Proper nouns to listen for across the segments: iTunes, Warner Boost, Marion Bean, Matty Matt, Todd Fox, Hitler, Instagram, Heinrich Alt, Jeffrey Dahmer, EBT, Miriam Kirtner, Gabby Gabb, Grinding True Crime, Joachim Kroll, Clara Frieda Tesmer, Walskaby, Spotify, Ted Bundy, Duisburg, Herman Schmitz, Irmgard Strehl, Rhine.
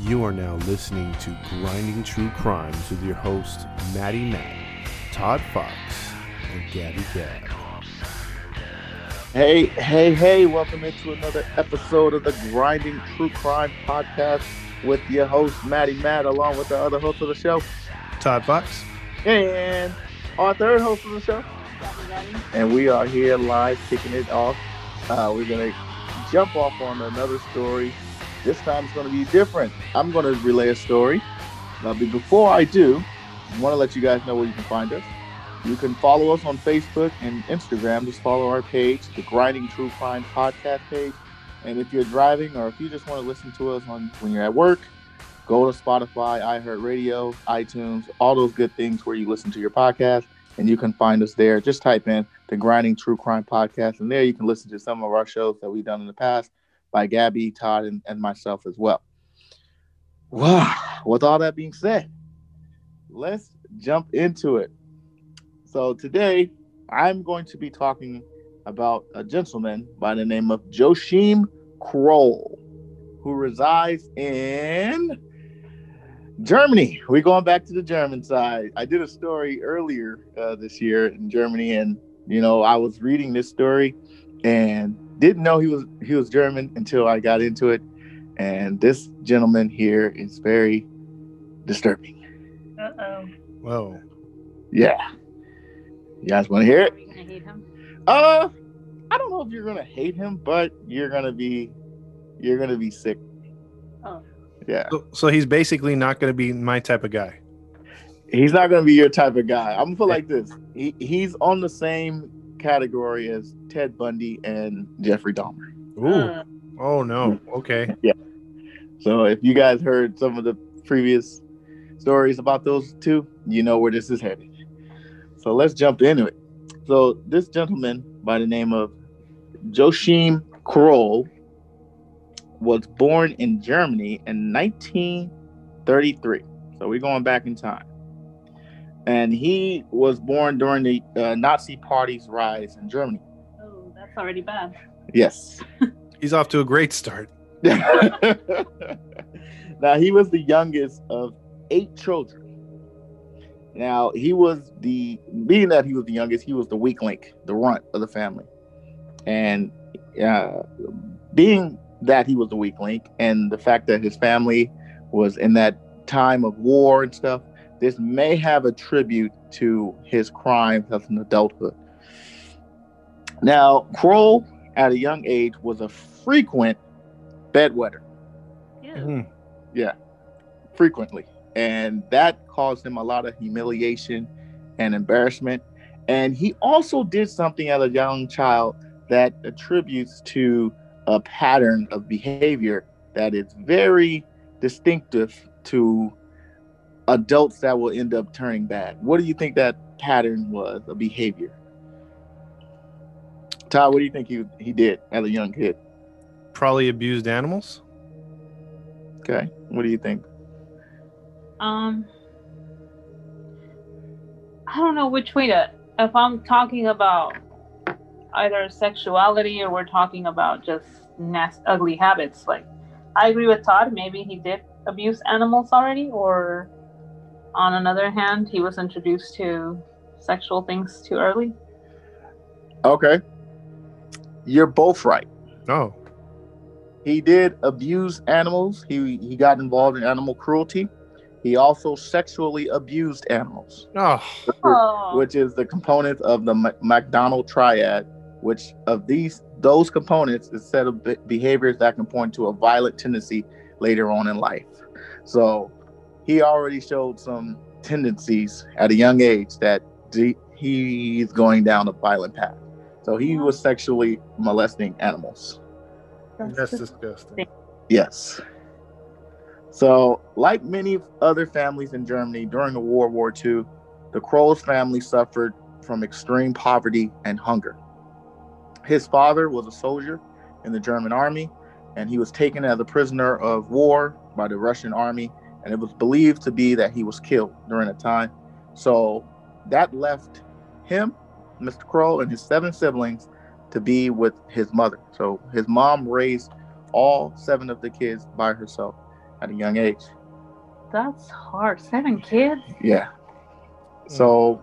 You are now listening to Grinding True Crimes with your hosts, Matty Matt, Todd Fox, and Gabby Gabb. Hey, hey, hey, welcome into another episode of the Grinding True Crime podcast with your host, Matty Matt, along with the other host of the show, Todd Fox, and our third host of the show, Gabby Gabb. And we are here live kicking it off. We're going to jump off on another story. This time it's going to be different. I'm going to relay a story. But before I do, I want to let you guys know where you can find us. You can follow us on Facebook and Instagram. Just follow our page, the Grinding True Crime podcast page. And if you're driving or if you just want to listen to us when you're at work, go to Spotify, iHeartRadio, iTunes, all those good things where you listen to your podcast. And you can find us there. Just type in the Grinding True Crime podcast. And there you can listen to some of our shows that we've done in the past by Gabby, Todd, and myself as well. Wow. With all that being said, let's jump into it. So today, I'm going to be talking about a gentleman by the name of Joachim Kroll, who resides in Germany. We're going back to the German side. I did a story earlier this year in Germany, and, you know, I was reading this story and didn't know he was German until I got into it, and this gentleman here is very disturbing. Uh-oh. Whoa. Yeah. You guys want to hear it? Are you going to hate him? I don't know if you're going to hate him, but you're going to be sick. Oh. Yeah. So he's basically not going to be my type of guy. He's not going to be your type of guy. I'm going to put it like this. He's on the same category as Ted Bundy and Jeffrey Dahmer. Ooh. Oh no. Okay. Yeah. So if you guys heard some of the previous stories about those two, you know where this is headed. So let's jump into it. So this gentleman by the name of Joachim Kroll was born in Germany in 1933. So we're going back in time. And he was born during the Nazi Party's rise in Germany. Oh, that's already bad. Yes. He's off to a great start. Now, he was the youngest of 8 children. Now, he was the weak link, the runt of the family. And being that he was the weak link and the fact that his family was in that time of war and stuff, this may have attribute to his crimes as an adulthood. Now, Kroll, at a young age, was a frequent bedwetter. Yeah. Mm-hmm. Yeah, frequently. And that caused him a lot of humiliation and embarrassment. And he also did something as a young child that attributes to a pattern of behavior that is very distinctive to adults that will end up turning bad. What do you think that pattern was of behavior? Todd, what do you think he did as a young kid? Probably abused animals. Okay. What do you think? I don't know which way to, if I'm talking about either sexuality or we're talking about just nasty, ugly habits. Like, I agree with Todd. Maybe he did abuse animals already, or on another hand, he was introduced to sexual things too early. Okay. You're both right. Oh. He did abuse animals. He got involved in animal cruelty. He also sexually abused animals. Oh. Which is the component of the Macdonald triad, which of those components is a set of behaviors that can point to a violent tendency later on in life. So he already showed some tendencies at a young age that he's going down a violent path. So he was sexually molesting animals. That's disgusting. Yes. So, like many other families in Germany during the World War II, the Kroll's family suffered from extreme poverty and hunger. His father was a soldier in the German army, and he was taken as a prisoner of war by the Russian army, and it was believed to be that he was killed during that time. So that left him, Mr. Kroll, and his 7 siblings to be with his mother. So his mom raised all 7 of the kids by herself at a young age. That's hard. 7 kids? Yeah. So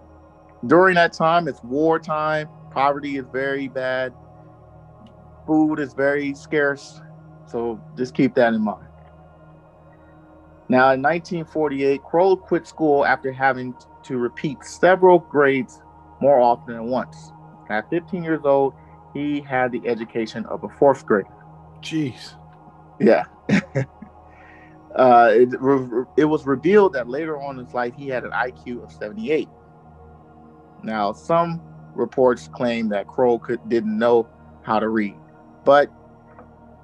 during that time, it's wartime. Poverty is very bad. Food is very scarce. So just keep that in mind. Now, in 1948, Kroll quit school after having to repeat several grades more often than once. At 15 years old, he had the education of a 4th grader. Jeez. Yeah. It was revealed that later on in his life, he had an IQ of 78. Now, some reports claim that Kroll didn't know how to read, but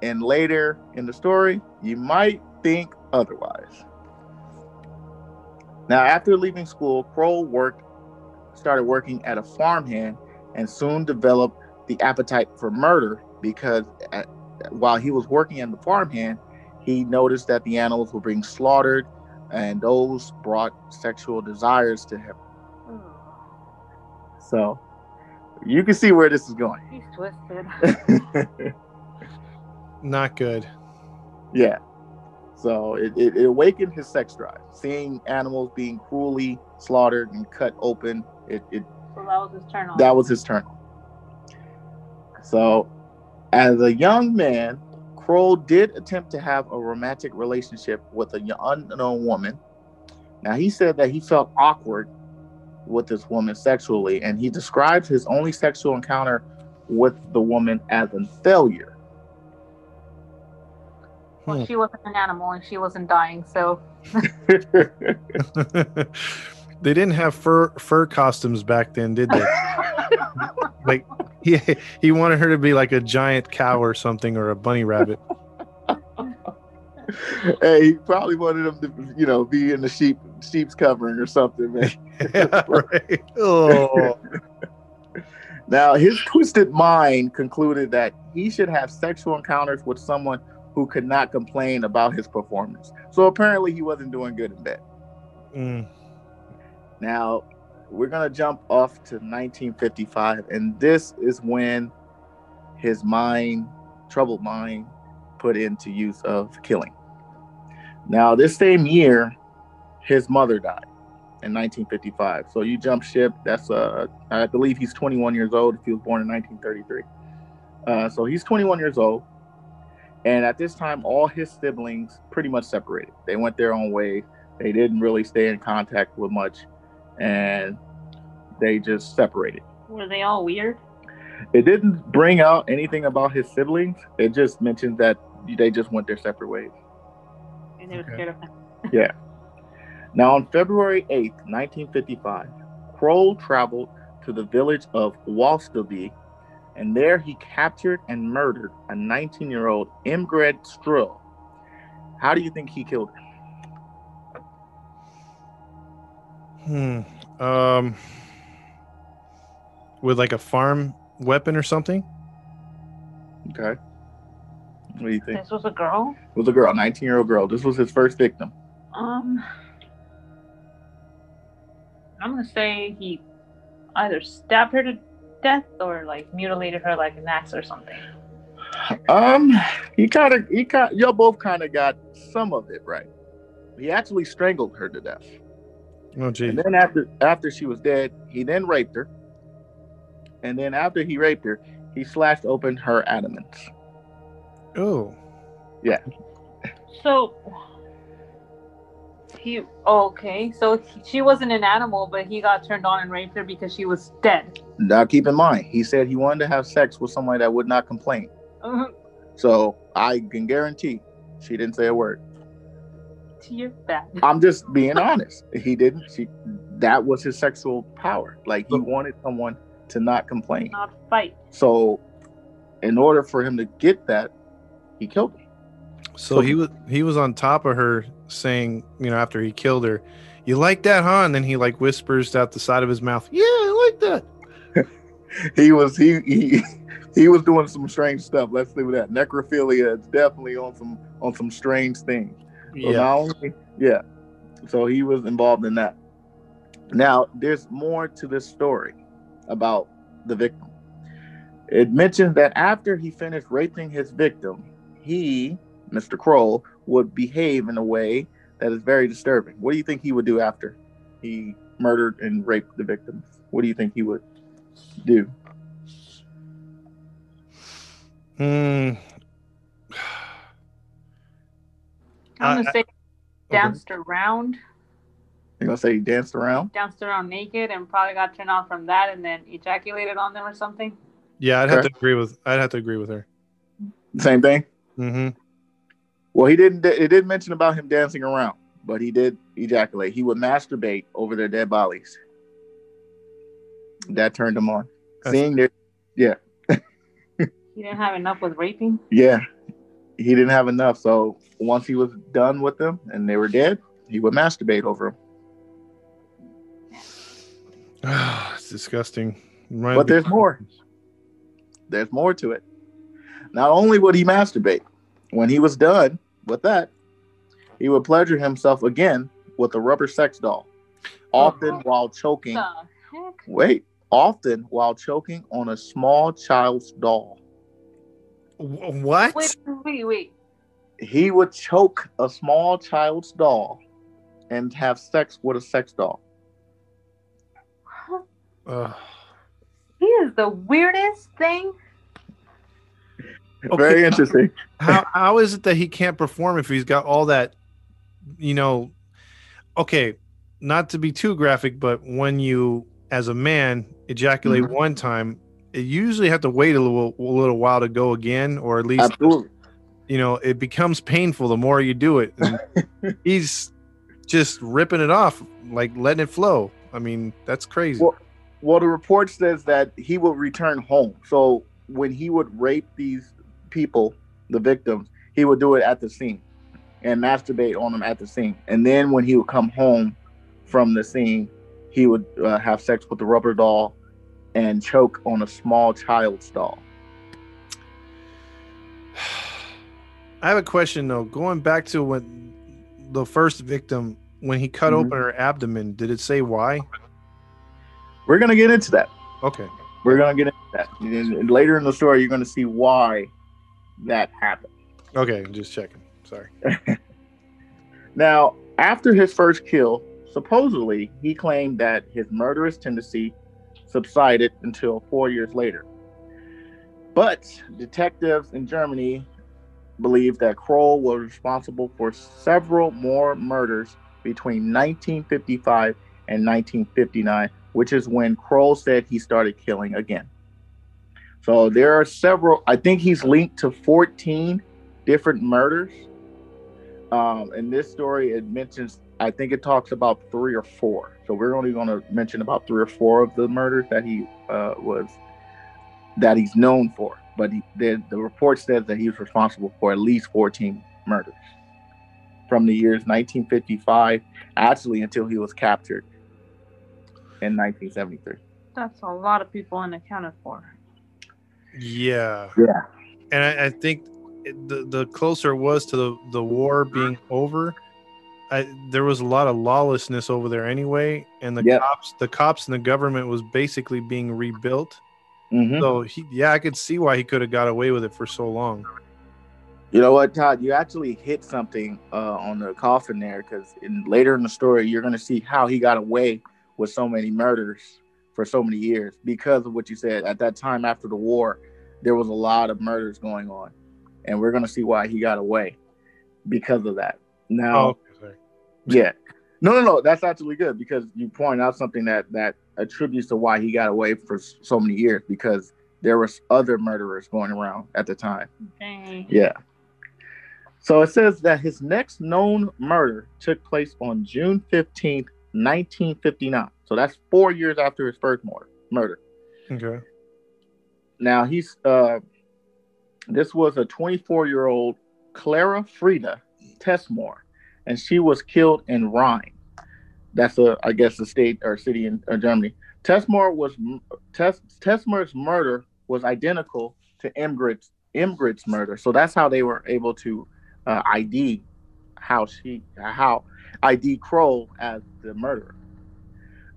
and later in the story, you might think otherwise. Now, after leaving school, Kroll started working at a farmhand and soon developed the appetite for murder because while he was working at the farmhand, he noticed that the animals were being slaughtered, and those brought sexual desires to him. Oh. So you can see where this is going. He's twisted. Not good. Yeah. So it awakened his sex drive. Seeing animals being cruelly slaughtered and cut open, so that was his turn on. That was his turn on. So as a young man, Kroll did attempt to have a romantic relationship with an unknown woman. Now, he said that he felt awkward with this woman sexually, and he described his only sexual encounter with the woman as a failure. Well, she wasn't an animal, and she wasn't dying, so... They didn't have fur costumes back then, did they? Like... He wanted her to be like a giant cow or something, or a bunny rabbit. Hey, he probably wanted him to, be in the sheep's covering or something, man. Yeah, right. Oh. Now, his twisted mind concluded that he should have sexual encounters with someone who could not complain about his performance. So apparently, he wasn't doing good in bed. Mm. Now, we're going to jump off to 1955, and this is when his troubled mind put into use of killing. Now, this same year, his mother died in 1955. So you jump ship. That's, I believe he's 21 years old if he was born in 1933. So he's 21 years old. And at this time, all his siblings pretty much separated. They went their own way. They didn't really stay in contact with much. And they just separated. Were they all weird? It didn't bring out anything about his siblings. It just mentioned that they just went their separate ways. And they were scared of him. Yeah. Now, on February 8th, 1955, Kroll traveled to the village of Walskaby, and there he captured and murdered a 19-year-old Irmgard Strehl. How do you think he killed her? With like a farm weapon or something. Okay. What do you think? This was a girl? It was a girl, 19-year-old girl. This was his first victim. I'm gonna say he either stabbed her to death or like mutilated her like an axe or something. Y'all both kind of got some of it right. He actually strangled her to death. Oh, geez. And then after she was dead, he then raped her. And then after he raped her, he slashed open her abdomen. Oh. Yeah. So she wasn't an animal, but he got turned on and raped her because she was dead. Now keep in mind, he said he wanted to have sex with somebody that would not complain. Mm-hmm. So I can guarantee she didn't say a word. You're bad. I'm just being honest. That was his sexual power. Like, he wanted someone to not complain, not fight. So in order for him to get that, he killed me. So he was on top of her saying, you know, after he killed her, you like that, huh? And then he like whispers out the side of his mouth, yeah, I like that. he was doing some strange stuff. Let's leave that. Necrophilia is definitely on some strange things. So yeah. So he was involved in that. Now, there's more to this story about the victim. It mentions that after he finished raping his victim, he, Mr. Kroll, would behave in a way that is very disturbing. What do you think he would do after he murdered and raped the victim? What do you think he would do? I'm going to say danced around. You're going to say he danced around? Danced around naked and probably got turned on from that and then ejaculated on them or something. Yeah, I'd have to agree with her. Same thing? Mm-hmm. Well, it didn't mention about him dancing around, but he did ejaculate. He would masturbate over their dead bodies. That turned him on. He didn't have enough with raping? Yeah. He didn't have enough. So once he was done with them and they were dead, he would masturbate over them. It's disgusting. But there's more. There's more to it. Not only would he masturbate, when he was done with that, he would pleasure himself again with a rubber sex doll, often while choking on a small child's doll. What? Wait. He would choke a small child's doll and have sex with a sex doll. He is the weirdest thing. Okay. Very interesting. How is it that he can't perform if he's got all that, you know? Okay, not to be too graphic, but when you, as a man, ejaculate one time, you usually have to wait a little while to go again, or at least, you know, it becomes painful the more you do it. He's just ripping it off, like letting it flow. I mean, that's crazy. Well, the report says that he will return home. So when he would rape these people, the victims, he would do it at the scene and masturbate on them at the scene. And then when he would come home from the scene, he would have sex with the rubber doll and choke on a small child's doll. I have a question, though. Going back to when the first victim, when he cut open her abdomen, did it say why? We're going to get into that. Okay. We're going to get into that. Later in the story, you're going to see why that happened. Okay, I'm just checking. Sorry. Now, after his first kill, supposedly, he claimed that his murderous tendency subsided until 4 years later. But detectives in Germany believe that Kroll was responsible for several more murders between 1955 and 1959, which is when Kroll said he started killing again. So there are several, I think he's linked to 14 different murders. In this story, it mentions, I think it talks about 3 or 4. So we're only going to mention about 3 or 4 of the murders that he's known for. But the report says that he was responsible for at least 14 murders from the years 1955, actually until he was captured in 1973. That's a lot of people unaccounted for. Yeah. And I think the closer it was to the war being over, there was a lot of lawlessness over there anyway, and the cops and the government was basically being rebuilt. So I could see why he could have got away with it for so long. You know what, Todd? You actually hit something on the coffin there, because later in the story, you're going to see how he got away with so many murders for so many years because of what you said. At that time after the war, there was a lot of murders going on, and we're going to see why he got away because of that. Now, No, that's actually good, because you point out something that attributes to why he got away for so many years, because there was other murderers going around at the time. Okay. Yeah. So it says that his next known murder took place on June 15th, 1959. So that's 4 years after his first murder. Okay. Now he's This was a 24-year-old Clara Frieda Tesmer, and she was killed in Rhine. That's a, I guess, a state or city in Germany. Tesmer's murder was identical to Irmgard's murder, so that's how they were able to ID Kroll as the murderer.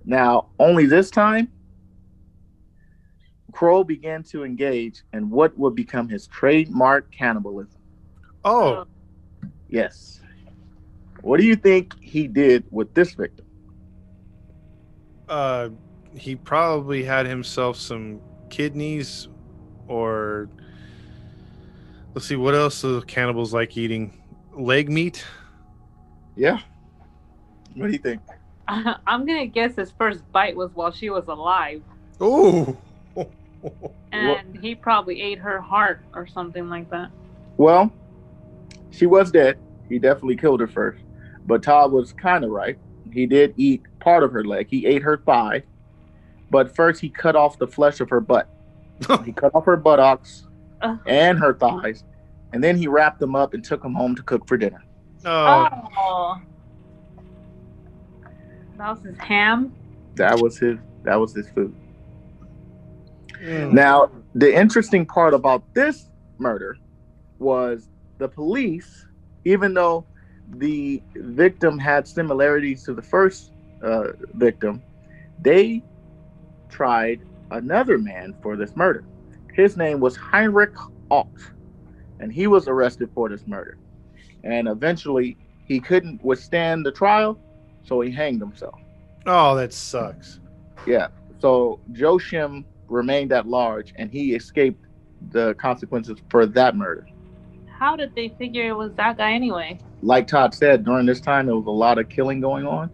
Now, only this time, Kroll began to engage in what would become his trademark cannibalism. Oh, yes. What do you think he did with this victim? He probably had himself some kidneys, or let's see, what else do cannibals like eating? Leg meat? Yeah. What do you think? I'm going to guess his first bite was while she was alive. Oh. And he probably ate her heart or something like that. Well, she was dead. He definitely killed her first. But Todd was kind of right. He did eat part of her leg. He ate her thigh. But first he cut off the flesh of her butt. He cut off her buttocks and her thighs. And then he wrapped them up and took them home to cook for dinner. Oh. That was his ham? That was his food. Mm. Now, the interesting part about this murder was the police, even though the victim had similarities to the first victim, they tried another man for this murder. His name was Heinrich Alt, and he was arrested for this murder. And eventually, he couldn't withstand the trial, so he hanged himself. Oh, that sucks. Yeah. So Joachim remained at large, and he escaped the consequences for that murder. How did they figure it was that guy anyway? Like Todd said, during this time, there was a lot of killing going on,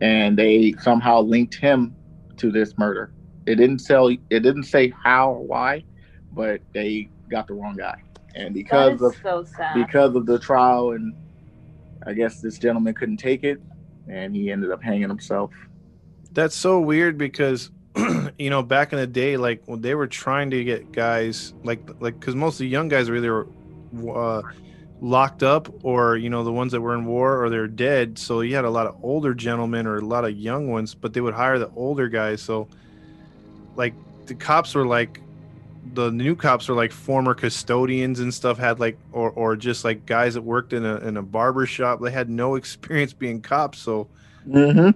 and they somehow linked him to this murder. It didn't say how or why, but they got the wrong guy. And because of the trial, and I guess this gentleman couldn't take it, and he ended up hanging himself. That's so weird because, you know, back in the day, like when they were trying to get guys, like because most of the young guys really were locked up, or you know, the ones that were in war or they're dead. So you had a lot of older gentlemen or a lot of young ones, but they would hire the older guys. So, like the cops were like. The new cops are like former custodians and stuff, had like or just like guys that worked in a barber shop. They had no experience being cops, so Oh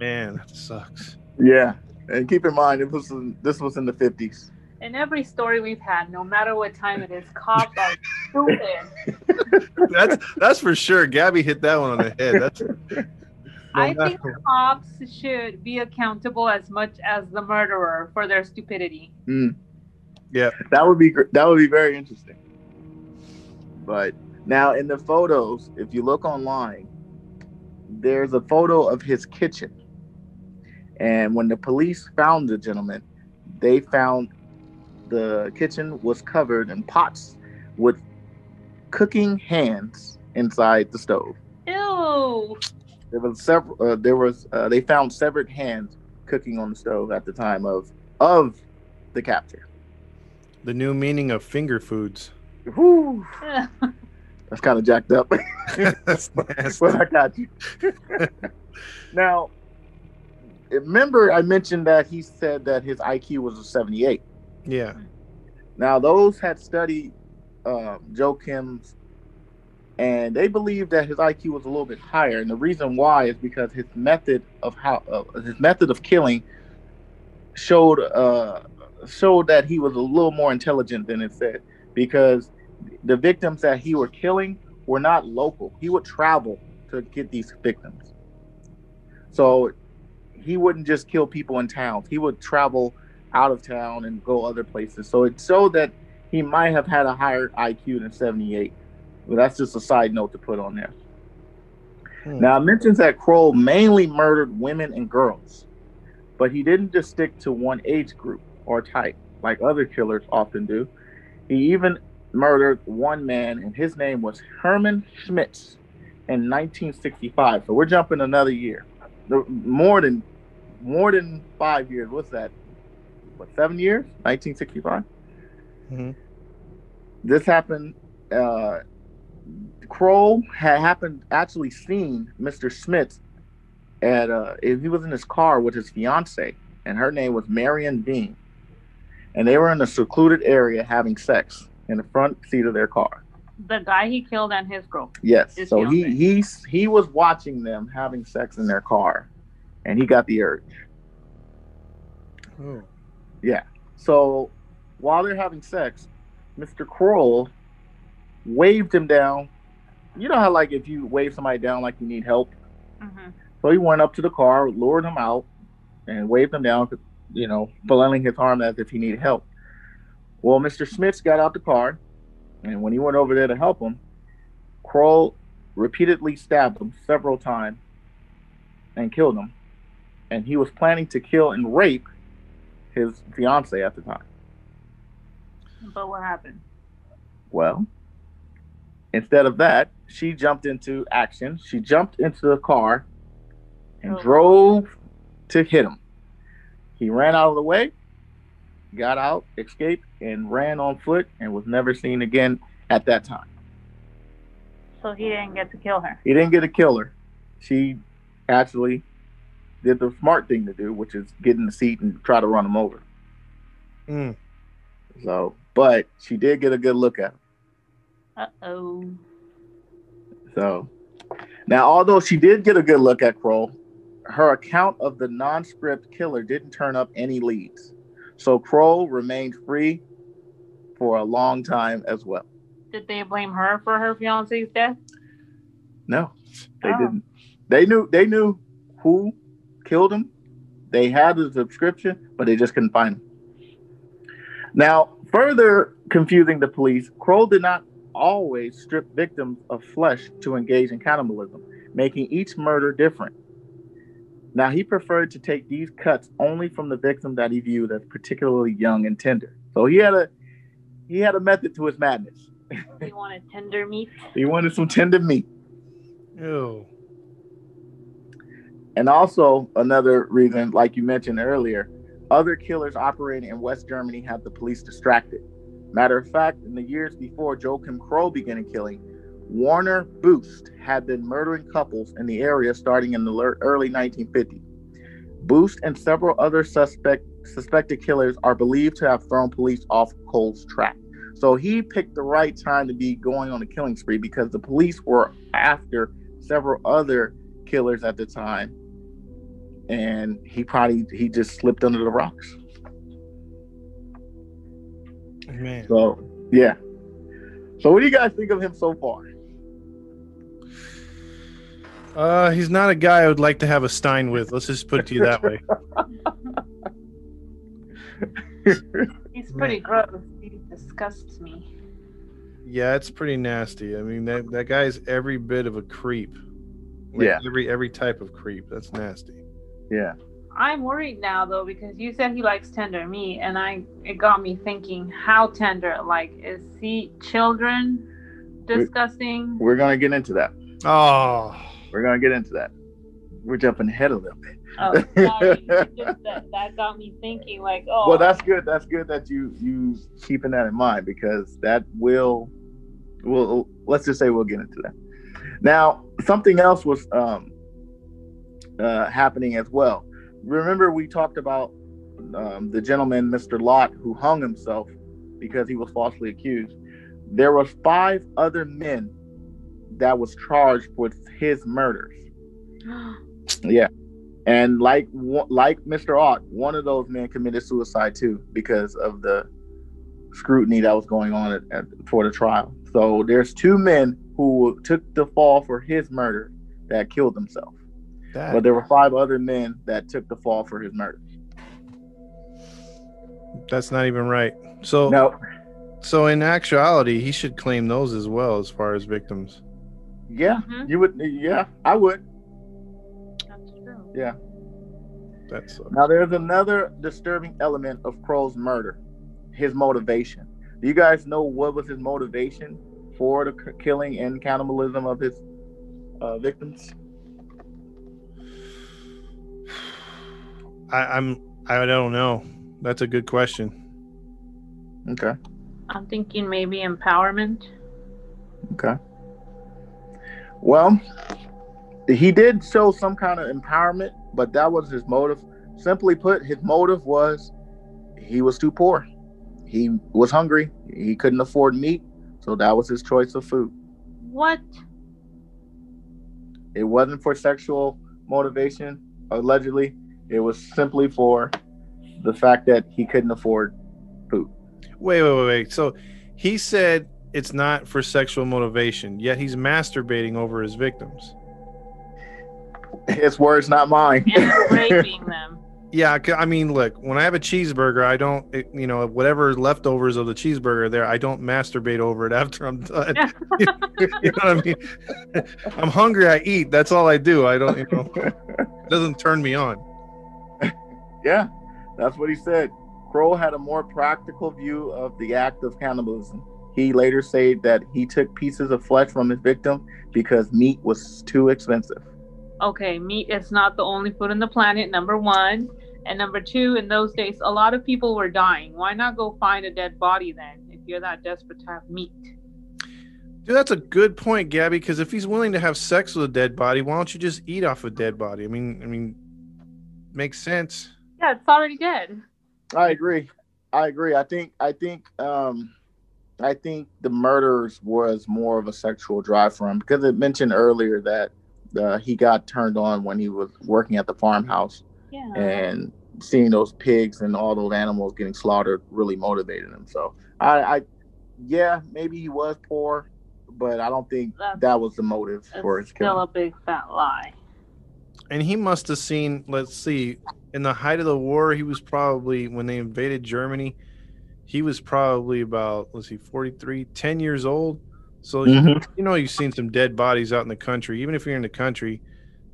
man, that sucks. Yeah. And keep in mind this was in the 50s. In every story we've had, no matter what time it is, cops are stupid. That's for sure. Gabby hit that one on the head. I think cops should be accountable as much as the murderer for their stupidity. Mm. Yeah, that would be very interesting. But now in the photos, if you look online, there's a photo of his kitchen. And when the police found the gentleman, they found the kitchen was covered in pots with cooking hands inside the stove. Ew. They found severed hands cooking on the stove at the time of the capture. The new meaning of finger foods. Woo. That's kind of jacked up. That's nasty. Well, I got you. Now, remember I mentioned that he said that his IQ was a 78. Yeah. Now, those had studied Joachim's, and they believed that his IQ was a little bit higher, and the reason why is because his method of killing showed that he was a little more intelligent than it said, because the victims that he were killing were not local. He would travel to get these victims, so he wouldn't just kill people in towns. He would travel out of town and go other places. So it showed that he might have had a higher IQ than 78. Well, that's just a side note to put on there. Hmm. Now, it mentions that Kroll mainly murdered women and girls, but he didn't just stick to one age group or type like other killers often do. He even murdered one man, and his name was Herman Schmitz in 1965. So we're jumping another year, more than 5 years. What's that? What, 7 years? 1965. Mm-hmm. this happened. Kroll had actually seen Mr. Schmitz at he was in his car with his fiance, and her name was Marion Bean, and they were in a secluded area having sex in the front seat of their car. The guy he killed and his girl. Yes. So he was watching them having sex in their car, and he got the urge. Oh. Yeah. So while they're having sex, Mr. Kroll waved him down. You know how, like, if you wave somebody down, like you need help. Mm-hmm. So he went up to the car, lured him out, and waved him down, you know, flailing his arm as if he needed help. Well, Mr. Schmitz got out the car, and when he went over there to help him, Kroll repeatedly stabbed him several times and killed him. And he was planning to kill and rape his fiance at the time. But what happened? Well, instead of that, she jumped into action. She jumped into the car and drove to hit him. He ran out of the way, got out, escaped, and ran on foot, and was never seen again at that time. So he didn't get to kill her. He didn't get to kill her. She actually did the smart thing to do, which is get in the seat and try to run him over. Mm. So, but she did get a good look at him. Uh-oh. So, now, although she did get a good look at Kroll, her account of the nondescript killer didn't turn up any leads. So Kroll remained free for a long time as well. Did they blame her for her fiance's death? No, they didn't. They knew who killed him. They had the subscription, but they just couldn't find him. Now, further confusing the police, Kroll did not always strip victims of flesh to engage in cannibalism, making each murder different. Now, he preferred to take these cuts only from the victim that he viewed as particularly young and tender. So he had a method to his madness. He wanted tender meat. He wanted some tender meat. Ew. And also, another reason, like you mentioned earlier, other killers operating in West Germany had the police distracted. Matter of fact, in the years before Joachim Kroll began killing, Warner Boost had been murdering couples in the area starting in the early 1950s. Boost and several other suspected killers are believed to have thrown police off Kroll's track. So he picked the right time to be going on a killing spree because the police were after several other killers at the time, and he just slipped under the rocks. Man. So, yeah. So what do you guys think of him so far? He's not a guy I would like to have a Stein with. Let's just put it to you that way. He's pretty gross. He disgusts me. Yeah, it's pretty nasty. I mean, that guy is every bit of a creep. Like, yeah. Every type of creep. That's nasty. Yeah. I'm worried now, though, because you said he likes tender meat, and it got me thinking, how tender? Like, is he children disgusting? We're going to get into that. Oh. We're going to get into that. We're jumping ahead a little bit. Oh, sorry. that got me thinking, like, oh. Well, that's good. That's good that you keeping that in mind, because that will let's just say we'll get into that. Now, something else was happening as well. Remember, we talked about the gentleman, Mr. Lott, who hung himself because he was falsely accused. There were 5 other men that was charged with his murders. Yeah. And like Mr. Ott, one of those men committed suicide, too, because of the scrutiny that was going on for the trial. So there's 2 men who took the fall for his murder that killed themselves. But there were 5 other men that took the fall for his murders. That's not even right. So, no. So in actuality, he should claim those as well as far as victims. Yeah, mm-hmm. You would. Yeah, I would. That's true. Yeah. That sucks. Now there's another disturbing element of Kroll's murder: his motivation. Do you guys know what was his motivation for the killing and cannibalism of his victims? I don't know. That's a good question. Okay. I'm thinking maybe empowerment. Okay. Well, he did show some kind of empowerment, but that was his motive. Simply put, his motive was he was too poor. He was hungry. He couldn't afford meat. So that was his choice of food. What? It wasn't for sexual motivation, allegedly. It was simply for the fact that he couldn't afford food. Wait. So he said it's not for sexual motivation, yet he's masturbating over his victims. His words, not mine. And raping them. Yeah, I mean, look, when I have a cheeseburger, I don't, you know, whatever leftovers of the cheeseburger there, I don't masturbate over it after I'm done. Yeah. You know what I mean? I'm hungry, I eat. That's all I do. I don't, you know, it doesn't turn me on. Yeah, that's what he said. Kroll had a more practical view of the act of cannibalism. He later said that he took pieces of flesh from his victim because meat was too expensive. Okay, meat is not the only food on the planet, number one. And number two, in those days, a lot of people were dying. Why not go find a dead body then, if you're that desperate to have meat? Dude, that's a good point, Gabby, because if he's willing to have sex with a dead body, why don't you just eat off a dead body? I mean, makes sense. Yeah, it's already dead. I agree. I think the murders was more of a sexual drive for him, because it mentioned earlier that he got turned on when he was working at the farmhouse. Yeah. And seeing those pigs and all those animals getting slaughtered really motivated him. So I maybe he was poor, but I don't think that was the motive for his killing. Still a big fat lie. And he must have seen, let's see, in the height of the war, he was probably, when they invaded Germany, he was probably about, let's see, 43, 10 years old. So, you know, you've seen some dead bodies out in the country. Even if you're in the country,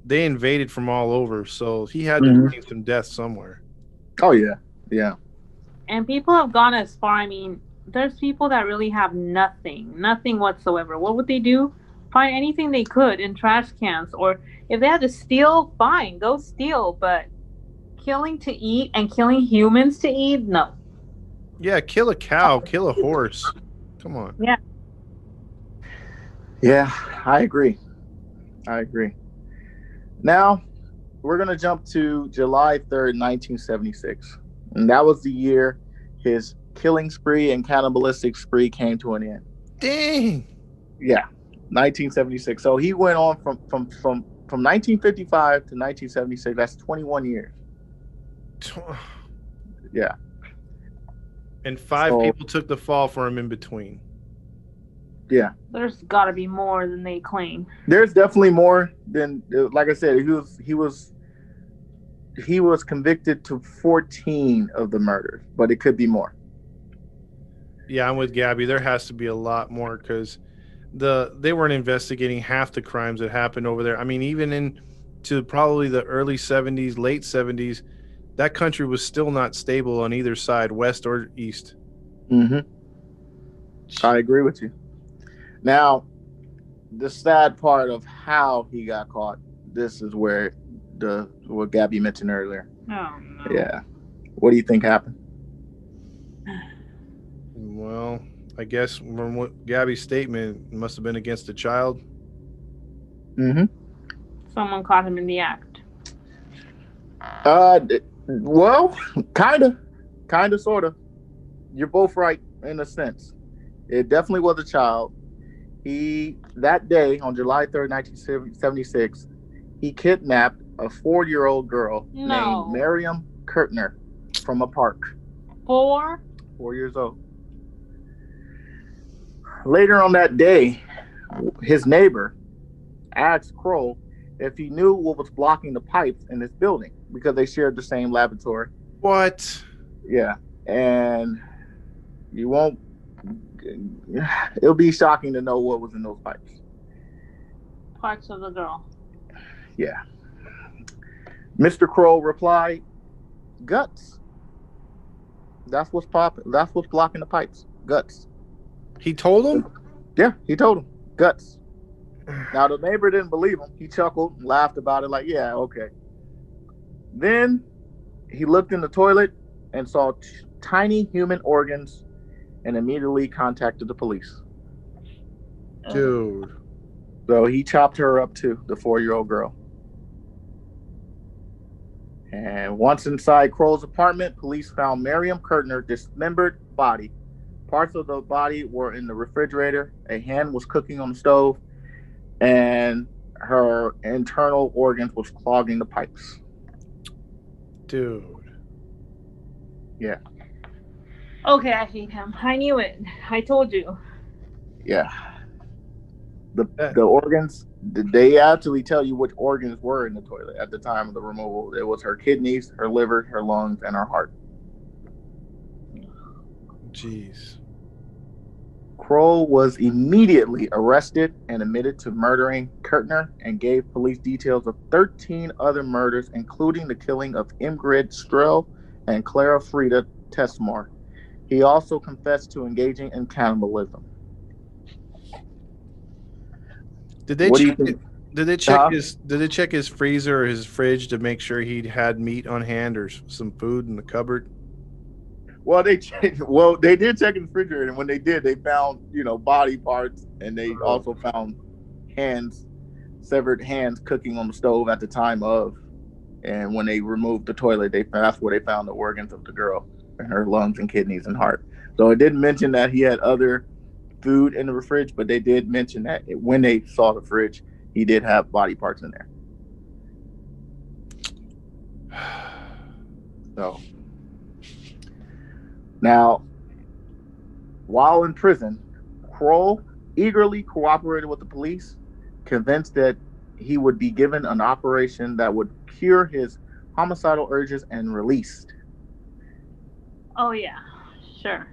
they invaded from all over. So he had to leave some death somewhere. Oh, yeah. Yeah. And people have gone as far. I mean, there's people that really have nothing whatsoever. What would they do? Find anything they could in trash cans. Or if they had to steal, fine, go steal. But killing to eat and killing humans to eat, no. Yeah, kill a cow, kill a horse. Come on. Yeah. Yeah, I agree. Now, we're going to jump to July 3rd, 1976. And that was the year his killing spree and cannibalistic spree came to an end. Dang! Yeah, 1976. So he went on from 1955 to 1976. That's 21 years. Yeah. And five people took the fall for him in between. Yeah. There's got to be more than they claim. There's definitely more than, like I said, he was convicted to 14 of the murders, but it could be more. Yeah, I'm with Gabby. There has to be a lot more, because they weren't investigating half the crimes that happened over there. I mean, even into probably the early 70s, late 70s, that country was still not stable on either side, west or east. I agree with you. Now, the sad part of how he got caught, this is where what Gabby mentioned earlier. Oh, no. Yeah. What do you think happened? Well, I guess from what Gabby's statement, it must have been against a child. Someone caught him in the act. Well, kind of, sort of. You're both right in a sense. It definitely was a child. He, that day, on July 3rd, 1976, he kidnapped a 4-year-old girl named Miriam Kirtner from a park. 4 years old. Later on that day, his neighbor asked Kroll if he knew what was blocking the pipes in this building, because they shared the same laboratory. What? Yeah. And you won't... It'll be shocking to know what was in those pipes. Parts of the girl. Yeah. Mr. Kroll replied, "Guts. That's what's popping. That's what's blocking the pipes. Guts." He told him? Yeah, he told him. Guts. Now, the neighbor didn't believe him. He chuckled and laughed about it, like, yeah, okay. Then he looked in the toilet and saw tiny human organs and immediately contacted the police. Dude. So he chopped her up too, the 4-year-old girl. And once inside Kroll's apartment, police found Miriam Kirtner's dismembered body. Parts of the body were in the refrigerator, a hand was cooking on the stove, and her internal organs was clogging the pipes. Dude. Yeah. Okay, I hate him. I knew it. I told you. Yeah. The organs, they actually tell you which organs were in the toilet at the time of the removal. It was her kidneys, her liver, her lungs, and her heart. Jeez. Kroll was immediately arrested and admitted to murdering Kirtner and gave police details of 13 other murders, including the killing of Irmgard Strehl and Clara Frieda Tesmer. He also confessed to engaging in cannibalism. Did they check his freezer or his fridge to make sure he had meat on hand or some food in the cupboard? Well, they did check in the refrigerator, and when they did, they found, you know, body parts, and they also found hands, severed hands cooking on the stove at the time of. And when they removed the toilet, that's where they found the organs of the girl, and her lungs and kidneys and heart. So it didn't mention that he had other food in the fridge, but they did mention that when they saw the fridge, he did have body parts in there. So... Now, while in prison, Kroll eagerly cooperated with the police, convinced that he would be given an operation that would cure his homicidal urges and released. Oh, yeah, sure.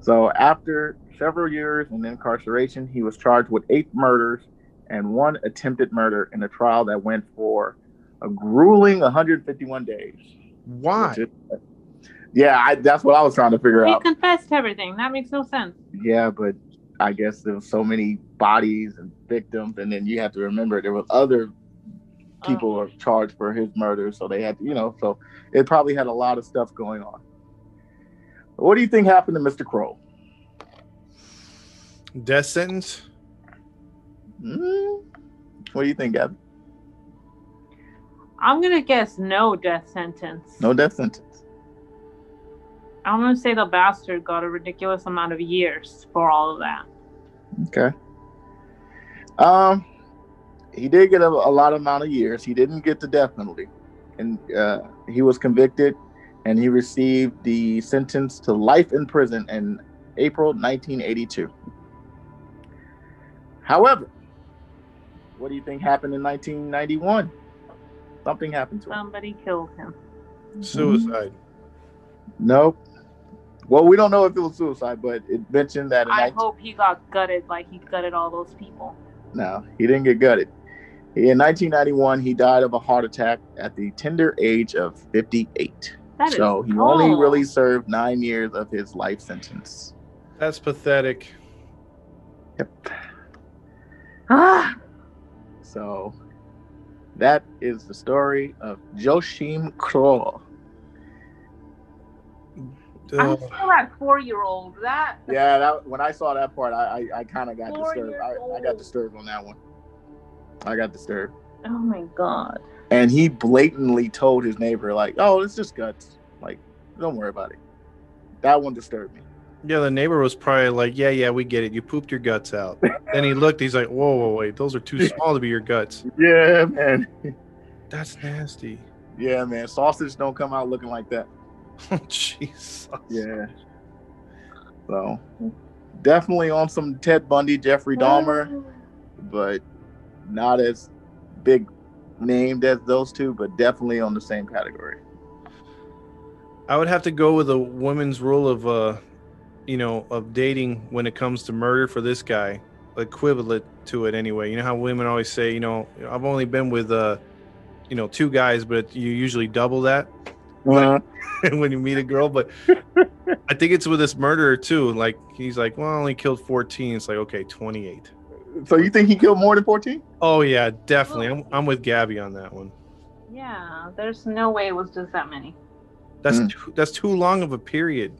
So after several years in incarceration, he was charged with 8 murders and 1 attempted murder in a trial that went for a grueling 151 days. Why? Yeah, that's what I was trying to figure out. He confessed everything. That makes no sense. Yeah, but I guess there were so many bodies and victims, and then you have to remember there were other people who were charged for his murder, so they had to, you know, so it probably had a lot of stuff going on. What do you think happened to Mr. Kroll? Death sentence? What do you think, Gabby? I'm going to guess no death sentence. No death sentence. I'm going to say the bastard got a ridiculous amount of years for all of that. Okay. He did get a lot of amount of years. He didn't get the death penalty. And he was convicted, and he received the sentence to life in prison in April 1982. However, what do you think happened in 1991? Something happened to him. Somebody killed him. Suicide. Nope. Well, we don't know if it was suicide, but it mentioned that. I hope he got gutted like he gutted all those people. No, he didn't get gutted. In 1991, he died of a heart attack at the tender age of 58. So he only really served 9 years of his life sentence. That's pathetic. Yep. So that is the story of Joachim Kroll. I'm still at 4-year-old. When I saw that part, I kind of got disturbed. I got disturbed on that one. I got disturbed. Oh my god! And he blatantly told his neighbor, like, "Oh, it's just guts. Like, don't worry about it." That one disturbed me. Yeah, the neighbor was probably like, "Yeah, we get it. You pooped your guts out." Then he looked. He's like, "Whoa, wait, those are too small to be your guts." Yeah, man. That's nasty. Yeah, man. Sausage don't come out looking like that. Oh, Jesus. Yeah. So, definitely on some Ted Bundy, Jeffrey Dahmer, but not as big named as those two, but definitely on the same category. I would have to go with a woman's rule of, of dating when it comes to murder for this guy, equivalent to it anyway. You know how women always say, I've only been with, 2 guys, but you usually double that. When you meet a girl, but I think it's with this murderer too. Like, he's like, well, I only killed 14. It's like, okay, 28. So you think he killed more than 14? Oh yeah, definitely. I'm with Gabby on that one. Yeah, there's no way it was just that many. That's too long of a period.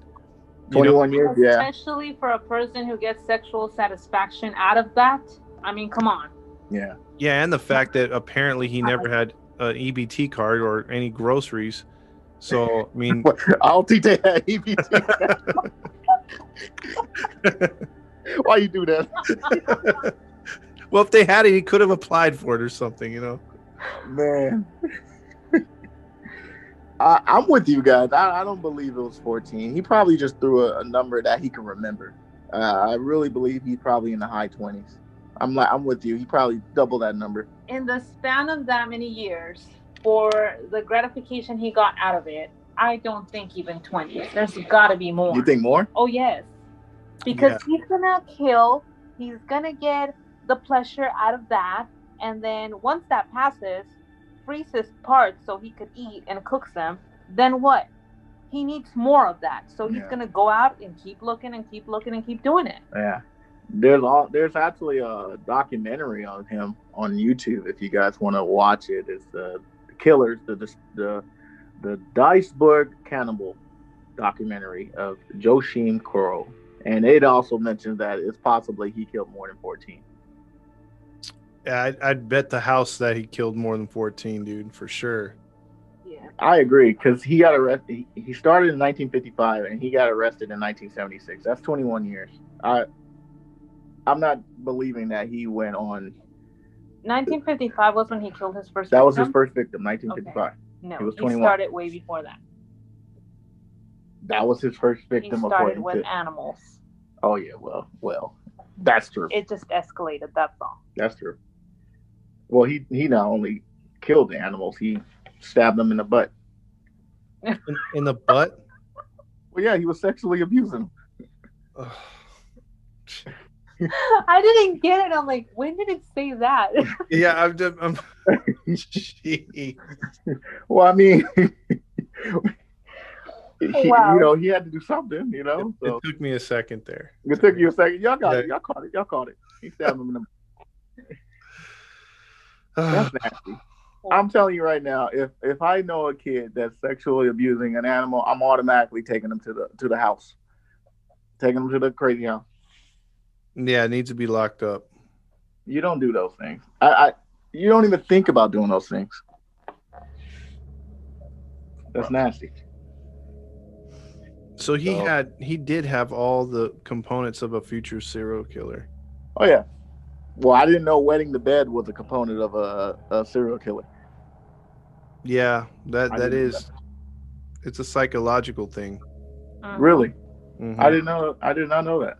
21 years, yeah. Especially for a person who gets sexual satisfaction out of that. I mean, come on. Yeah. Yeah, and the fact that apparently he never had an EBT card or any groceries. So, I mean... Alti did have EBT. Why you do that? Well, if they had it, he could have applied for it or something, you know? Man. I'm with you guys. I don't believe it was 14. He probably just threw a number that he can remember. I really believe he's probably in the high 20s. I'm with you. He probably doubled that number. In the span of that many years, for the gratification he got out of it, I don't think even 20. There's got to be more. You think more? Oh, yes. Because he's going to kill. He's going to get the pleasure out of that. And then once that passes, freezes parts so he could eat and cooks them. Then what? He needs more of that. So he's going to go out and keep looking and keep looking and keep doing it. Yeah. There's actually a documentary on him on YouTube if you guys want to watch it. It's the Killers, the Duisburg Cannibal documentary of Joachim Kroll, and it also mentions that it's possibly he killed more than 14. I'd bet the house that he killed more than 14, dude, for sure. Yeah, I agree, because he got arrested. He started in 1955 and he got arrested in 1976. That's 21 years. I'm not believing that he went on. 1955 was when he killed his first victim? That was his first victim, 1955. Okay. No, he was 21. He started way before that. That was his first victim. He started with animals. Oh, yeah, well, that's true. It just escalated, that's all. That's true. Well, he not only killed the animals, he stabbed them in the butt. In the butt? Well, yeah, he was sexually abusing them. I didn't get it. I'm like, when did it say that? Yeah, I'm well, I mean, you know, he had to do something, you know. So. It took me a second there. It took you a second. Y'all got it. Y'all caught it. Y'all caught it. He stabbed him in the. That's nasty. I'm telling you right now, if I know a kid that's sexually abusing an animal, I'm automatically taking them to the house, taking them to the crazy house. Yeah, it needs to be locked up. You don't do those things. You don't even think about doing those things. That's nasty. So he did have all the components of a future serial killer. Oh yeah. Well, I didn't know wetting the bed was a component of a serial killer. Yeah, that is. It's a psychological thing. Really? Mm-hmm. I did not know that.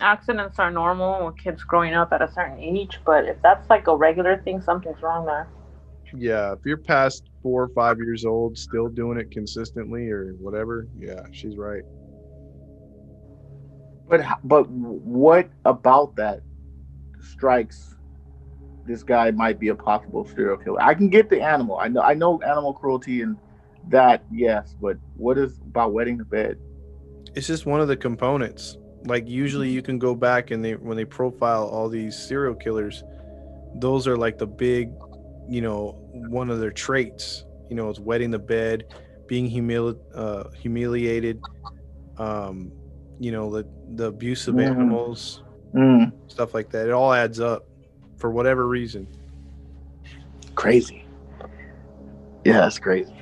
Accidents are normal with kids growing up at a certain age, but if that's like a regular thing, something's wrong there. Yeah, if you're past 4 or 5 years old, still doing it consistently or whatever, yeah, she's right. But what about that strikes this guy might be a possible serial killer? I can get the animal. I know animal cruelty and that, yes, but what is about wetting the bed? It's just one of the components. Like usually you can go back and when they profile all these serial killers, those are like the big, you know, one of their traits, you know, is wetting the bed, being humiliated, you know, the abuse of animals, stuff like that. It all adds up for whatever reason. Crazy. Yeah, that's crazy.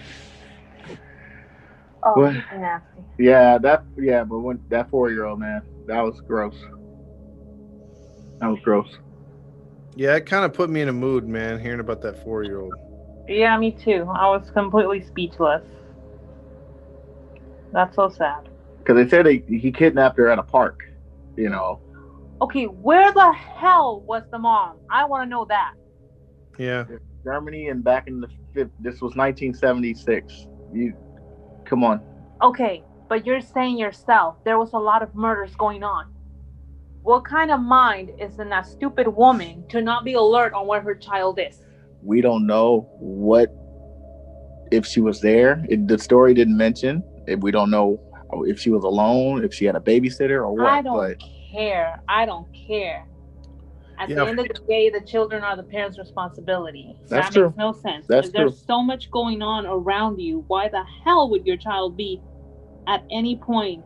Oh, what? Nasty. But when that 4-year-old man, that was gross. That was gross. Yeah, it kind of put me in a mood, man, hearing about that 4-year-old. Yeah, me too. I was completely speechless. That's so sad. Because they said he kidnapped her at a park, you know. Okay, where the hell was the mom? I want to know that. Yeah. Germany and back in the 50s, this was 1976. Come on. Okay, but you're saying yourself there was a lot of murders going on. What kind of mind is in that stupid woman to not be alert on where her child is? We don't know if she was there. The story didn't mention. We don't know if she was alone, if she had a babysitter or what. I don't care. At the end of the day, the children are the parents' responsibility. That makes no sense. That's true. There's so much going on around you. Why the hell would your child be at any point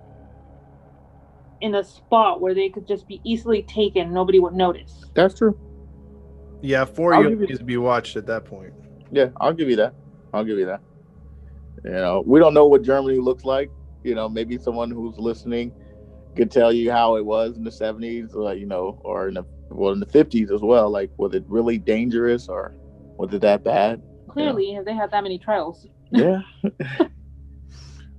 in a spot where they could just be easily taken, nobody would notice. That's true. Yeah, for you needs to be watched at that point. Yeah, I'll give you that. I'll give you that. You know, we don't know what Germany looks like. You know, maybe someone who's listening could tell you how it was in the 70s, you know, or in the 50s as well. Like, was it really dangerous or was it that bad? Clearly, you know? They had that many trials. Yeah.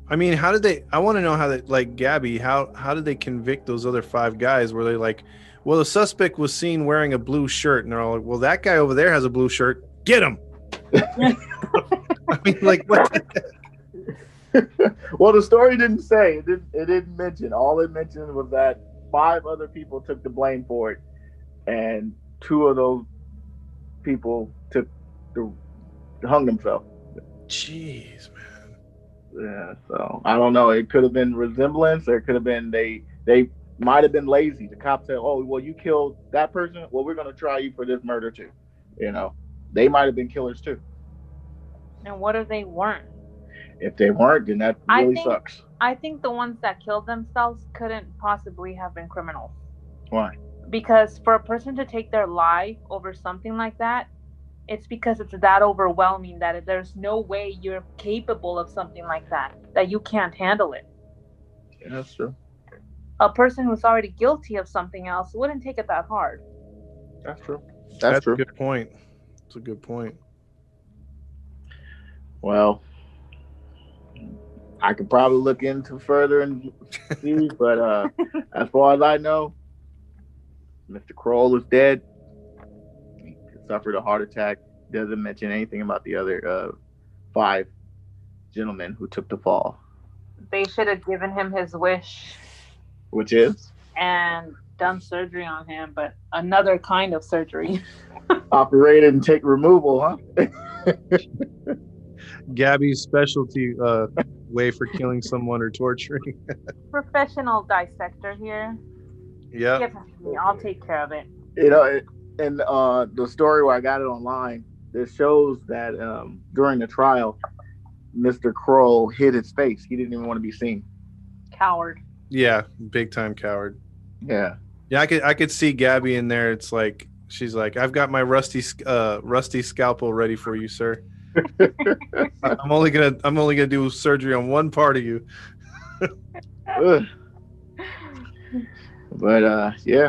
I mean, I want to know how they, like Gabby, how did they convict those other five guys? Were they like, well, the suspect was seen wearing a blue shirt, and they're all like, well, that guy over there has a blue shirt. Get him. I mean, like, what the heck? Well, the story didn't say. It didn't mention. All it mentioned was that five other people took the blame for it, and two of those people hung themselves. Jeez, man. Yeah, so I don't know. It could have been resemblance, or it could have been they might have been lazy. The cop said, "Oh, well, you killed that person. Well, we're going to try you for this murder too." You know, they might have been killers too. And what if they weren't? If they weren't, then that really sucks. I think the ones that killed themselves couldn't possibly have been criminals. Why? Because for a person to take their life over something like that, it's because it's that overwhelming that there's no way you're capable of something like that, that you can't handle it. Yeah, that's true. A person who's already guilty of something else wouldn't take it that hard. That's true. That's true. A good point. That's a good point. Well, I could probably look into further and see, but as far as I know, Mr. Kroll is dead. Suffered a heart attack. Doesn't mention anything about the other five gentlemen who took the fall. They should have given him his wish, which is and done surgery on him, but another kind of surgery. Operated and take removal, huh? Gabby's specialty way for killing someone or torturing. Professional dissector here. Yeah, give it to me. I'll take care of it. You know. And the story where I got it online, it shows that during the trial, Mr. Kroll hid his face. He didn't even want to be seen. Coward. Yeah, big time coward. Yeah. Yeah, I could see Gabby in there. It's like she's like, "I've got my rusty scalpel ready for you, sir. I'm only gonna do surgery on one part of you." But yeah.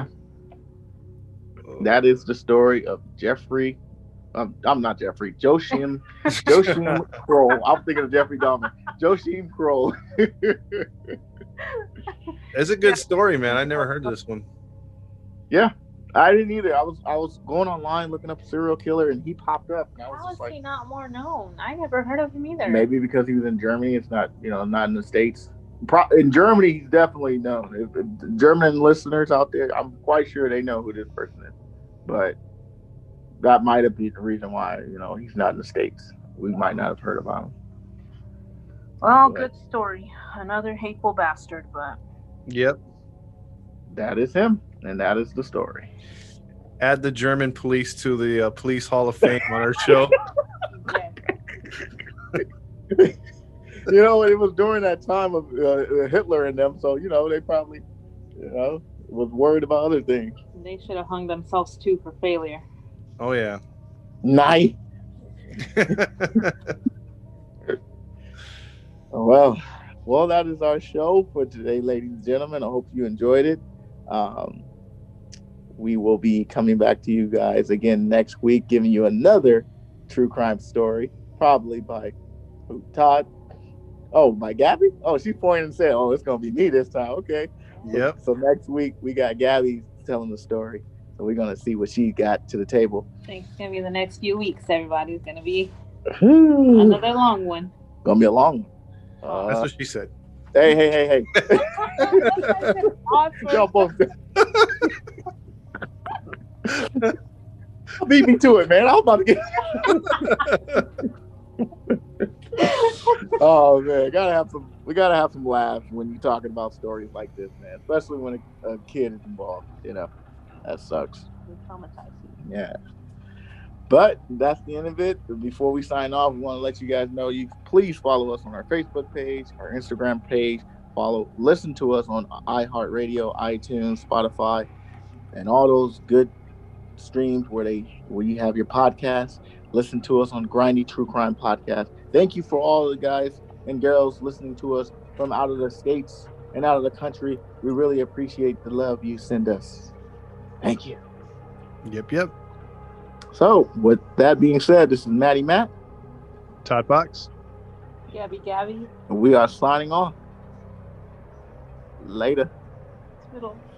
That is the story of Joachim Kroll. I'm thinking of Jeffrey Dahmer. Joachim Kroll. It's a good story, man. I never heard of this one. Yeah, I didn't either. I was going online looking up serial killer, and he popped up. And how is he not more known? I never heard of him either. Maybe because he was in Germany. It's not, you know, not in the States. In Germany, he's definitely known. If German listeners out there, I'm quite sure they know who this person is. But that might have been the reason why, you know, he's not in the States. We might not have heard about him. Well, but, good story. Another hateful bastard, but... Yep. That is him, and that is the story. Add the German police to the Police Hall of Fame on our show. You know, it was during that time of Hitler and them, so, you know, they probably, you know, was worried about other things. They should have hung themselves, too, for failure. Oh, yeah. Nice. Well, that is our show for today, ladies and gentlemen. I hope you enjoyed it. We will be coming back to you guys again next week, giving you another true crime story, probably by Todd. Oh, my Gabby? Oh, she pointed and said, "Oh, it's going to be me this time." Okay. Yep. So next week, we got Gabby telling the story. So we're going to see what she got to the table. I think it's going to be the next few weeks, everybody. It's going to be another long one. Going to be a long one. That's what she said. Hey. Y'all both. Beat me to it, man. I was about to get Oh man, we gotta have some laughs when you're talking about stories like this, man. Especially when a kid is involved, you know, that sucks. It's traumatizing. Yeah. But that's the end of it. Before we sign off, we want to let you guys know you please follow us on our Facebook page, our Instagram page. Listen to us on iHeartRadio, iTunes, Spotify, and all those good streams where you have your podcasts. Listen to us on Grindy True Crime Podcast. Thank you for all the guys and girls listening to us from out of the states and out of the country. We really appreciate the love you send us. Thank you. Yep, yep. So, with that being said, this is Matty Matt, Todd Fox, Gabby, and we are signing off. Later. Toodles.